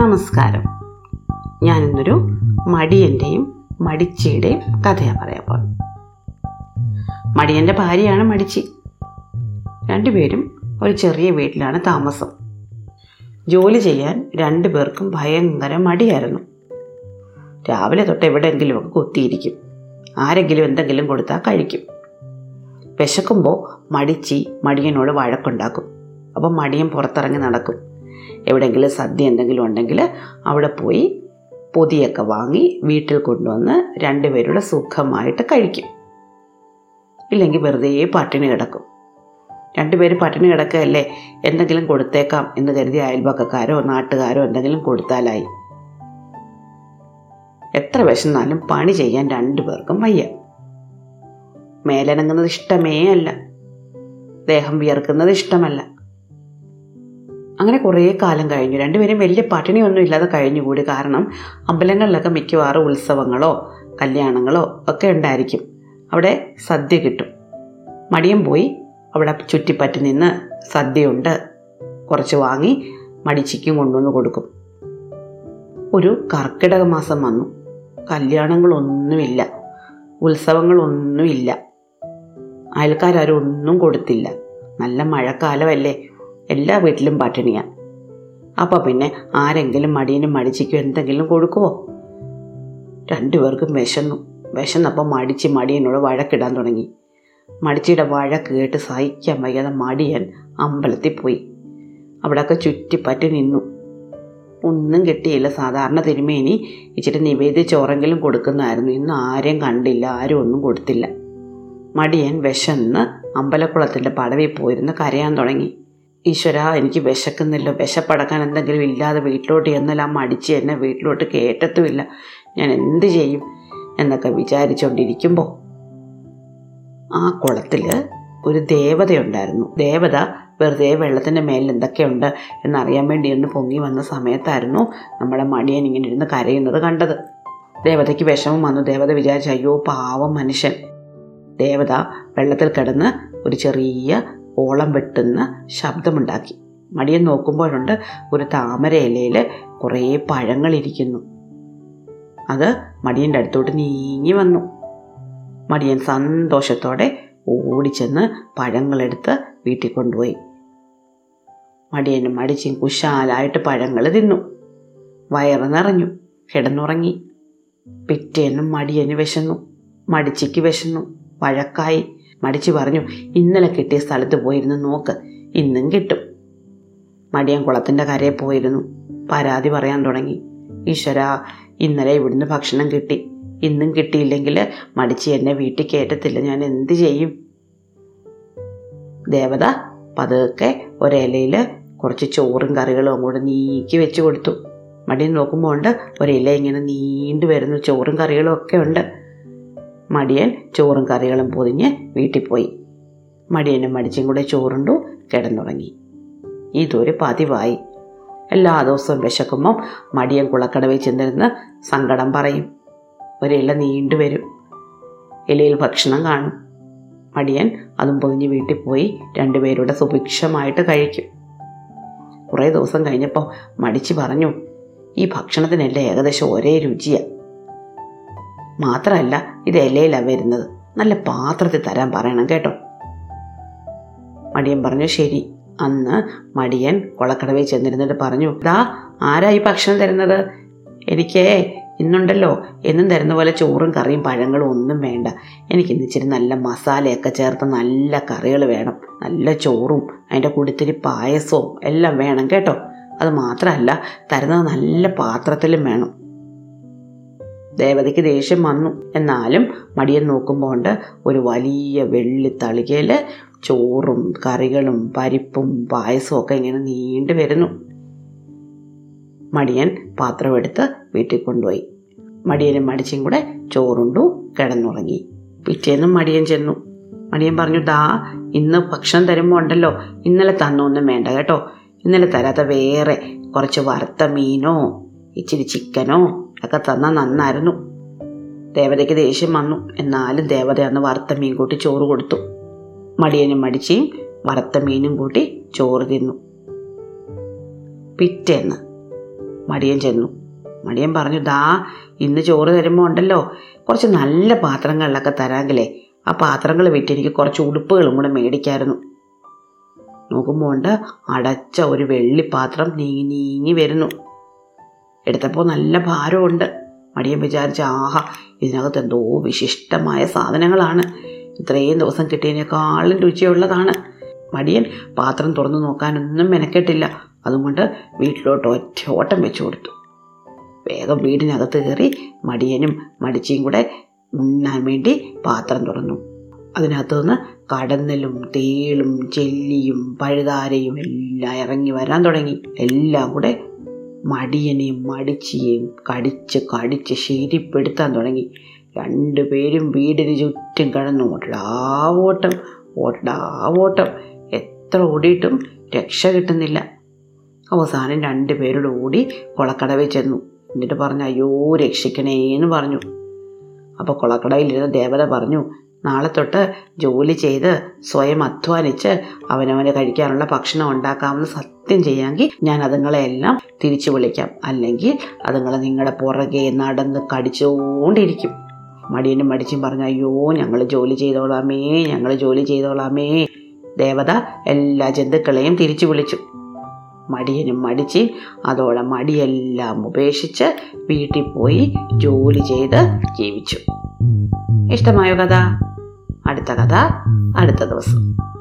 നമസ്കാരം. ഞാനിന്നൊരു മടിയൻ്റെയും മടിച്ചിയുടെയും കഥയാണ് പറയാൻ പോകുന്നത്. മടിയൻ്റെ ഭാര്യയാണ് മടിച്ചി. രണ്ടുപേരും ഒരു ചെറിയ വീട്ടിലാണ് താമസം. ജോലി ചെയ്യാൻ രണ്ടു പേർക്കും ഭയങ്കര മടിയായിരുന്നു. രാവിലെ തൊട്ട് എവിടെയെങ്കിലുമൊക്കെ കൊത്തിയിരിക്കും, ആരെങ്കിലും എന്തെങ്കിലും കൊടുത്താൽ കഴിക്കും. വിശക്കുമ്പോൾ മടിച്ചി മടിയനോട് വഴക്കുണ്ടാക്കും. അപ്പോൾ മടിയൻ പുറത്തിറങ്ങി നടക്കും. എവിടെയെങ്കിലും സദ്യ എന്തെങ്കിലും ഉണ്ടെങ്കിൽ അവിടെ പോയി പൊതിയൊക്കെ വാങ്ങി വീട്ടിൽ കൊണ്ടുവന്ന് രണ്ടുപേരുടെ സുഖമായിട്ട് കഴിക്കും. ഇല്ലെങ്കിൽ വെറുതെ പട്ടിണി കിടക്കും. രണ്ടുപേരും പട്ടിണി കിടക്കുകയല്ലേ, എന്തെങ്കിലും കൊടുത്തേക്കാം എന്ന് കരുതി അയൽപക്കക്കാരോ നാട്ടുകാരോ എന്തെങ്കിലും കൊടുത്താലായി. എത്ര വിശന്നാലും പണി ചെയ്യാൻ രണ്ടുപേർക്കും വയ്യ. മേലനങ്ങുന്നത് ഇഷ്ടമേ അല്ല, ദേഹം വിയർക്കുന്നത് ഇഷ്ടമല്ല. അങ്ങനെ കുറേ കാലം കഴിഞ്ഞു. രണ്ടുപേരും വലിയ പട്ടിണിയൊന്നും ഇല്ലാതെ കഴിഞ്ഞുകൂടി. കാരണം അമ്പലങ്ങളിലൊക്കെ മിക്കവാറും ഉത്സവങ്ങളോ കല്യാണങ്ങളോ ഒക്കെ ഉണ്ടായിരിക്കും. അവിടെ സദ്യ കിട്ടും. മടിയൻ പോയി അവിടെ ചുറ്റിപ്പറ്റി നിന്ന് സദ്യയുണ്ട് കുറച്ച് വാങ്ങി മടിച്ചിക്കും കൊണ്ടുവന്ന് കൊടുക്കും. ഒരു കർക്കിടക മാസം വന്നു. കല്യാണങ്ങളൊന്നുമില്ല, ഉത്സവങ്ങളൊന്നുമില്ല, അയൽക്കാരും ഒന്നും കൊടുത്തില്ല. നല്ല മഴക്കാലമല്ലേ, എല്ലാ വീട്ടിലും പട്ടിണിയാണ്. അപ്പോൾ പിന്നെ ആരെങ്കിലും മടിയനും മടിച്ചിക്കും എന്തെങ്കിലും കൊടുക്കുമോ? രണ്ടുപേർക്കും വിശന്നു. വിശന്നപ്പോൾ മടിച്ച് മടിയനോട് വഴക്കിടാൻ തുടങ്ങി. മടിച്ചിയുടെ വഴക്ക് കേട്ട് സഹിക്കാൻ വയ്യാതെ മടിയൻ അമ്പലത്തിൽ പോയി. അവിടെയൊക്കെ ചുറ്റിപ്പറ്റി നിന്നു. ഒന്നും കിട്ടിയില്ല. സാധാരണ തിരുമേനി ഇച്ചിരി നിവേദിച്ചോറെങ്കിലും കൊടുക്കുന്നതായിരുന്നു. ഇന്ന് ആരെയും കണ്ടില്ല, ആരും ഒന്നും കൊടുത്തില്ല. മടിയൻ വിശന്ന് അമ്പലക്കുളത്തിൻ്റെ പടവിൽ പോയിരുന്ന് കരയാൻ തുടങ്ങി. ഈശ്വര, എനിക്ക് വിശക്കുന്നില്ല, വിശപ്പടക്കാൻ എന്തെങ്കിലും ഇല്ലാതെ വീട്ടിലോട്ട് ചെന്നാൽ ആ മടിച്ച് എന്നെ വീട്ടിലോട്ട് കയറ്റത്തുമില്ല, ഞാൻ എന്ത് ചെയ്യും എന്നൊക്കെ വിചാരിച്ചുകൊണ്ടിരിക്കുമ്പോൾ ആ കുളത്തിൽ ഒരു ദേവതയുണ്ടായിരുന്നു. ദേവത വെറുതെ വെള്ളത്തിൻ്റെ മേലിൽ എന്തൊക്കെയുണ്ട് എന്നറിയാൻ വേണ്ടി ഒന്ന് പൊങ്ങി വന്ന സമയത്തായിരുന്നു നമ്മുടെ മടിയൻ ഇങ്ങനെ ഇരുന്ന് കരയുന്നത് കണ്ടത്. ദേവതയ്ക്ക് വിഷമം വന്നു. ദേവത വിചാരിച്ചു, അയ്യോ പാവം മനുഷ്യൻ. ദേവത വെള്ളത്തിൽ കിടന്ന് ഒരു ചെറിയ ഓളം വെട്ടുന്ന ശബ്ദമുണ്ടാക്കി. മടിയൻ നോക്കുമ്പോഴുണ്ട് ഒരു താമര ഇലയിൽ കുറേ പഴങ്ങളിരിക്കുന്നു. അത് മടിയൻ്റെ അടുത്തോട്ട് നീങ്ങി വന്നു. മടിയൻ സന്തോഷത്തോടെ ഓടിച്ചെന്ന് പഴങ്ങളെടുത്ത് വീട്ടിൽ കൊണ്ടുപോയി. മടിയനും മടിച്ചും കുശാലായിട്ട് പഴങ്ങൾ തിന്നു. വയറ് നിറഞ്ഞു. കിടന്നുറങ്ങി. പിറ്റേന്നും മടിയന് വിശന്നു, മടിച്ചിക്ക് വിശന്നു. വഴക്കായി. മടിച്ച് പറഞ്ഞു, ഇന്നലെ കിട്ടിയ സ്ഥലത്ത് പോയിരുന്നു നോക്ക്, ഇന്നും കിട്ടും. മടിയൻ കുളത്തിൻ്റെ കരയിൽ പോയിരുന്നു. പരാതി പറയാൻ തുടങ്ങി. ഈശ്വര, ഇന്നലെ ഇവിടുന്ന് ഭക്ഷണം കിട്ടി, ഇന്നും കിട്ടിയില്ലെങ്കിൽ മടിച്ച് എന്നെ വീട്ടിൽ കയറ്റത്തില്ല, ഞാൻ എന്ത് ചെയ്യും? ദേവത പതുക്കെ ഒരിലയിൽ കുറച്ച് ചോറും കറികളും അങ്ങോട്ട് നീക്കി വെച്ച് കൊടുത്തു. മടിയൻ നോക്കുമ്പോൾ ഉണ്ട് ഒരില ഇങ്ങനെ നീണ്ടു വരുന്നു, ചോറും കറികളും ഒക്കെ ഉണ്ട്. മടിയൻ ചോറും കറികളും പൊതിഞ്ഞ് വീട്ടിൽ പോയി. മടിയനും മടിച്ചും കൂടെ ചോറുണ്ടു കിടന്നുറങ്ങി. ഇതൊരു പതിവായി. എല്ലാ ദിവസവും വിശക്കുമ്പം മടിയൻ കുളക്കടവിൽ ചെന്നിരുന്ന് സങ്കടം പറയും. ഒരില നീണ്ടു വരും, ഇലയിൽ ഭക്ഷണം കാണും. മടിയൻ അതും പൊതിഞ്ഞ് വീട്ടിൽ പോയി രണ്ടുപേരുടെ സുഭിക്ഷമായിട്ട് കഴിക്കും. കുറേ ദിവസം കഴിഞ്ഞപ്പോൾ മടിച്ച് പറഞ്ഞു, ഈ ഭക്ഷണത്തിനെല്ലാം ഏകദേശം ഒരേ രുചിയാണ്, മാത്രമല്ല ഇത് ഇലയിലാണ് വരുന്നത്, നല്ല പാത്രത്തിൽ തരാൻ പറയണം കേട്ടോ. മടിയൻ പറഞ്ഞു ശരി. അന്ന് മടിയൻ കുളക്കടവിൽ ചെന്നിരുന്നിട്ട് പറഞ്ഞു, ദാ ആരാ ഈ ഭക്ഷണം തരുന്നത്? എനിക്കേ ഇന്നുണ്ടല്ലോ എന്നും തരുന്ന പോലെ ചോറും കറിയും പഴങ്ങളും ഒന്നും വേണ്ട, എനിക്കിന്ന് ഇച്ചിരി നല്ല മസാലയൊക്കെ ചേർത്ത് നല്ല കറികൾ വേണം, നല്ല ചോറും അതിൻ്റെ കൂടത്തിരി പായസവും എല്ലാം വേണം കേട്ടോ. അത് മാത്രമല്ല തരുന്നത് നല്ല പാത്രത്തിലും വേണം. ദേവതയ്ക്ക് ദേഷ്യം വന്നു. എന്നാലും മടിയൻ നോക്കുമ്പോൾ ഉണ്ട് ഒരു വലിയ വെള്ളിത്തളികയിൽ ചോറും കറികളും പരിപ്പും പായസവും ഒക്കെ ഇങ്ങനെ നീണ്ടു വരുന്നു. മടിയൻ പാത്രമെടുത്ത് വീട്ടിൽ കൊണ്ടുപോയി. മടിയനും മടിച്ചും കൂടെ ചോറുണ്ടു കിടന്നുറങ്ങി. പിറ്റേന്നും മടിയൻ ചെന്നു. മടിയൻ പറഞ്ഞു, ദാ ഇന്ന് ഭക്ഷണം തരുമ്പോൾ ഉണ്ടല്ലോ ഇന്നലെ തന്നൊന്നും വേണ്ട കേട്ടോ, ഇന്നലെ തരാത്ത വേറെ കുറച്ച് വറുത്ത മീനോ ഇച്ചിരി ചിക്കനോ ഒക്കെ തന്നാൽ നന്നായിരുന്നു. ദേവതയ്ക്ക് ദേഷ്യം വന്നു. എന്നാലും ദേവത അന്ന് വറുത്ത മീൻ കൂട്ടി ചോറ് കൊടുത്തു. മടിയനും മടിച്ചയും വറുത്ത മീനും കൂട്ടി ചോറ് തിന്നു. പിറ്റേന്ന് മടിയൻ ചെന്നു. മടിയൻ പറഞ്ഞു, ദാ ഇന്ന് ചോറ് തരുമ്പോൾ ഉണ്ടല്ലോ കുറച്ച് നല്ല പാത്രങ്ങളിലൊക്കെ തരാമെങ്കിലേ ആ പാത്രങ്ങൾ വിറ്റ് എനിക്ക് കുറച്ച് ഉടുപ്പുകളും കൂടെ മേടിക്കായിരുന്നു. നോക്കുമ്പോൾ ഉണ്ട് അടച്ച ഒരു വെള്ളിപ്പാത്രം നീങ്ങി നീങ്ങി വരുന്നു. എടുത്തപ്പോൾ നല്ല ഭാരമുണ്ട്. മടിയൻ വിചാരിച്ച്, ആഹാ, ഇതിനകത്ത് എന്തോ വിശിഷ്ടമായ സാധനങ്ങളാണ്, ഇത്രയും ദിവസം കിട്ടിയതിനേക്കാളും രുചിയുള്ളതാണ്. മടിയൻ പാത്രം തുറന്നു നോക്കാനൊന്നും മെനക്കെട്ടില്ല. അതുകൊണ്ട് വീട്ടിലോട്ട് ഒറ്റ ഓട്ടം വെച്ചു കൊടുത്തു. വേഗം വീടിനകത്ത് കയറി മടിയനും മടിച്ചിയും കൂടെ ഉണ്ണാൻ വേണ്ടി പാത്രം തുറന്നു. അതിനകത്തു നിന്ന് കടന്നലും തേളും ചെല്ലിയും പഴുതാരയും എല്ലാം ഇറങ്ങി വരാൻ തുടങ്ങി. എല്ലാം കൂടെ മടിയനെയും മടിച്ചിയെയും കടിച്ച് കടിച്ച് ശരിപ്പെടുത്താൻ തുടങ്ങി. രണ്ടുപേരും വീടിന് ചുറ്റും കിടന്നു ഓട്ടടാവോട്ടം ഓട്ടടാവോട്ടം. എത്ര ഓടിയിട്ടും രക്ഷ കിട്ടുന്നില്ല. അവസാനം രണ്ടുപേരോട് ഓടി കുളക്കടവിൽ ചെന്നു. എന്നിട്ട് പറഞ്ഞു, അയ്യോ രക്ഷിക്കണേന്ന് പറഞ്ഞു. അപ്പോൾ കുളക്കടവിലിരുന്ന ദേവത പറഞ്ഞു, നാളെ തൊട്ട് ജോലി ചെയ്ത് സ്വയം അധ്വാനിച്ച് അവനവന് കഴിക്കാനുള്ള ഭക്ഷണം ഉണ്ടാക്കാമെന്ന് സത്യം ചെയ്യാമെങ്കിൽ ഞാൻ അതുങ്ങളെല്ലാം തിരിച്ചു വിളിക്കാം. അല്ലെങ്കിൽ അതുങ്ങളെ നിങ്ങളുടെ പുറകെ നടന്ന് കടിച്ചുകൊണ്ടിരിക്കും. മടിയനും മടിച്ചും പറഞ്ഞു, അയ്യോ ഞങ്ങൾ ജോലി ചെയ്തോളാമേ, ഞങ്ങൾ ജോലി ചെയ്തോളാമേ. ദേവത എല്ലാ ജന്തുക്കളെയും തിരിച്ചു വിളിച്ചു. മടിയനും മടിച്ചും അതോടെ മടിയെല്ലാം ഉപേക്ഷിച്ച് വീട്ടിൽ പോയി ജോലി ചെയ്ത് ജീവിച്ചു. ഇഷ്ടമായോ കഥ? അടുത്ത കഥ അടുത്ത ദിവസം.